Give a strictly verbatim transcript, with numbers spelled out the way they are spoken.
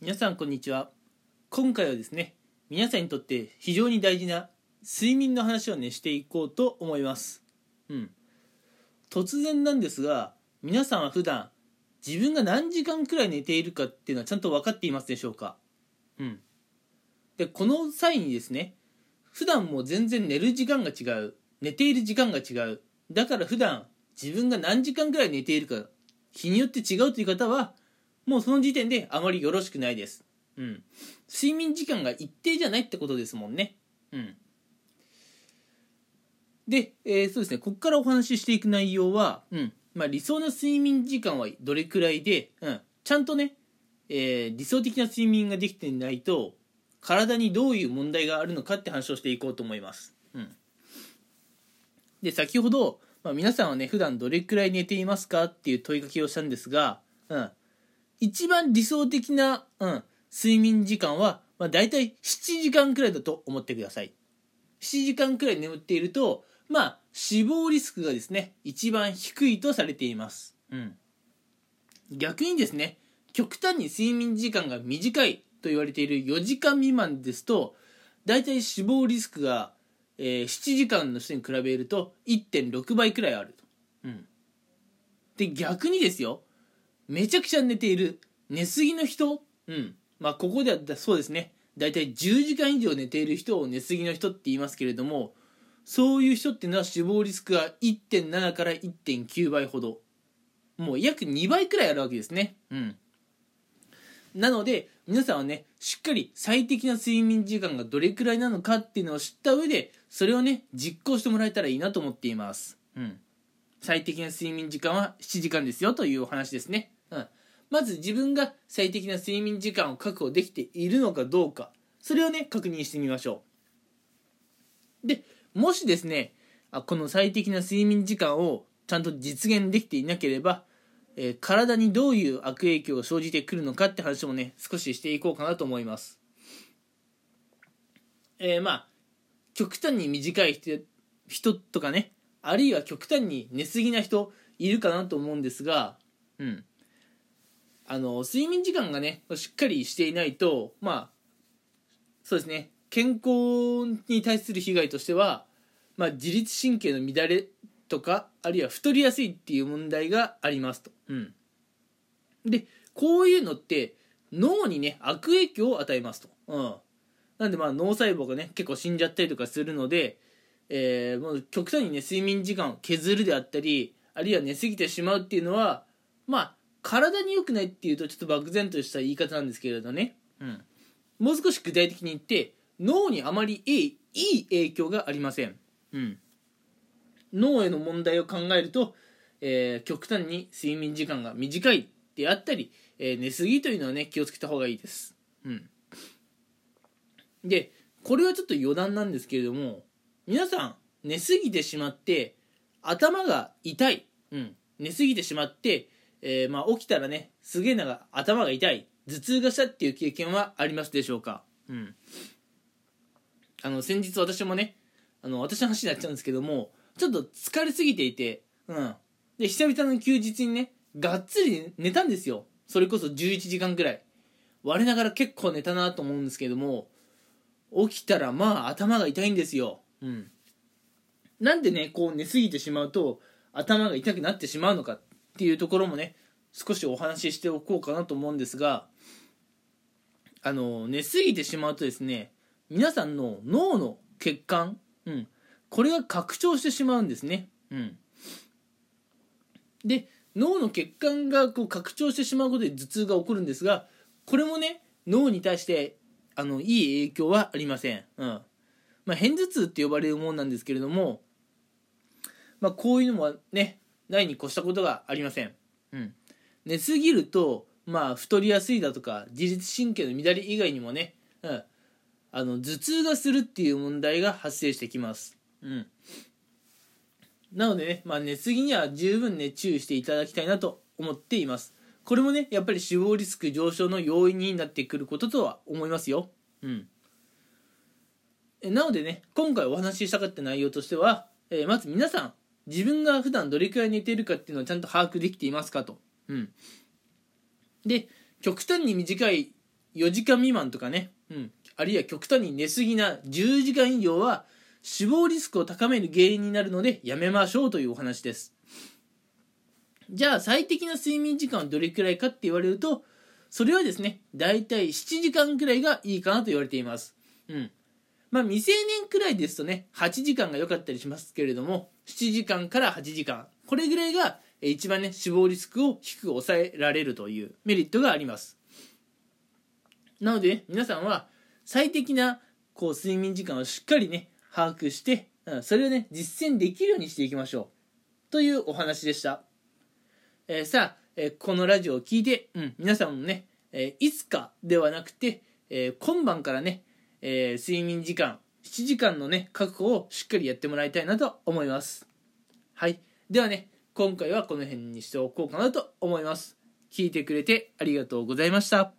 皆さんこんにちは。今回はですね、皆さんにとって非常に大事な睡眠の話をねしていこうと思います。うん。突然なんですが、皆さんは普段自分が何時間くらい寝ているかっていうのはちゃんと分かっていますでしょうか。うん。でこの際にですね、普段もう全然寝る時間が違う、寝ている時間が違う。だから普段自分が何時間くらい寝ているか日によって違うという方は。もうその時点であまりよろしくないです。うん。睡眠時間が一定じゃないってことですもんね。うん。で、えー、そうですね。ここからお話ししていく内容は、うん。まあ理想の睡眠時間はどれくらいで、うん。ちゃんとね、えー、理想的な睡眠ができていないと、体にどういう問題があるのかって話をしていこうと思います。うん。で、先ほど、まあ、皆さんはね、普段どれくらい寝ていますかっていう問いかけをしたんですが、うん。一番理想的な、うん、睡眠時間は、まあ、大体ななじかんくらいだと思ってください。ななじかんくらい眠っていると、まあ、死亡リスクがですね、一番低いとされています。うん。逆にですね、極端に睡眠時間が短いと言われているよじかんみまんですと、大体死亡リスクが、えー、ななじかんの人に比べると いってんろくばいくらいあると。うん。で、逆にですよ、めちゃくちゃ寝ている寝すぎの人、うん、まあここではそうですね、だいたいじゅうじかん以上寝ている人を寝すぎの人って言いますけれども、そういう人っていうのは死亡リスクが いってんなな から いってんきゅうばいほど、もう約にばいくらいあるわけですね。うん。なので皆さんはね、しっかり最適な睡眠時間がどれくらいなのかっていうのを知った上で、それをね実行してもらえたらいいなと思っています。うん。最適な睡眠時間はななじかんですよというお話ですね。うん、まず自分が最適な睡眠時間を確保できているのかどうか、それをね確認してみましょう。でもしですね、あこの最適な睡眠時間をちゃんと実現できていなければ、えー、体にどういう悪影響が生じてくるのかって話もね少ししていこうかなと思います。えー、まあ極端に短い 人, 人とかね、あるいは極端に寝すぎな人いるかなと思うんですが、うんあの睡眠時間がねしっかりしていないと、まあそうですね、健康に対する被害としては、まあ、自律神経の乱れとか、あるいは太りやすいっていう問題がありますと。うん、でこういうのって脳にね悪影響を与えますと。うん、なんでまあ脳細胞がね結構死んじゃったりとかするので、えー、もう極端にね睡眠時間を削るであったり、あるいは寝過ぎてしまうっていうのは、まあ体に良くないっていうとちょっと漠然とした言い方なんですけれどね、うん、もう少し具体的に言って脳にあまりいい、いい影響がありません。うん、脳への問題を考えると、えー、極端に睡眠時間が短いであったり、えー、寝すぎというのはね気をつけた方がいいです。うん、でこれはちょっと余談なんですけれども、皆さん寝すぎてしまって頭が痛い、うん、寝すぎてしまってえーまあ、起きたらねすげえなんか頭が痛い、頭痛がしたっていう経験はありますでしょうか。うん、あの先日私もねあの私の話になっちゃうんですけども、ちょっと疲れすぎていて、うん、で久々の休日にねがっつり寝たんですよ。それこそじゅういちじかんくらい我ながら結構寝たなと思うんですけども、起きたらまあ頭が痛いんですよ。うん、なんでねこう寝すぎてしまうと頭が痛くなってしまうのかっていうところもね少しお話ししておこうかなと思うんですが、あの寝すぎてしまうとですね、皆さんの脳の血管、うん、これが拡張してしまうんですね。うん、で脳の血管がこう拡張してしまうことで頭痛が起こるんですが、これもね脳に対してあのいい影響はありません。うんまあ、片頭痛って呼ばれるものなんですけれども、まあ、こういうのもねないに越したことがありません。うん、寝すぎると、まあ、太りやすいだとか自律神経の乱れ以外にもね、うん、あの頭痛がするっていう問題が発生してきます。うん、なのでね、まあ、寝すぎには十分ね注意していただきたいなと思っています。これもねやっぱり死亡リスク上昇の要因になってくることとは思いますよ。うん、なのでね今回お話ししたかった内容としては、えー、まず皆さん自分が普段どれくらい寝ているかっていうのをちゃんと把握できていますかと。うん、で極端に短いよじかんみまんとかね、うん、あるいは極端に寝すぎなじゅうじかん以上は死亡リスクを高める原因になるのでやめましょうというお話です。じゃあ最適な睡眠時間はどれくらいかって言われると、それはですね、だいたいしちじかんくらいがいいかなと言われています。うん、まあ未成年くらいですとね、はちじかんが良かったりしますけれども、しちじかんからはちじかん、これぐらいが一番ね、死亡リスクを低く抑えられるというメリットがあります。なので、ね、皆さんは最適なこう睡眠時間をしっかりね把握して、うん、それをね実践できるようにしていきましょうというお話でした。えー、さあ、えー、このラジオを聞いて、うん、皆さんもね、えー、いつかではなくて、えー、今晩からね、えー、睡眠時間しちじかんのね確保をしっかりやってもらいたいなと思います。はい、ではね、今回はこの辺にしておこうかなと思います。聞いてくれてありがとうございました。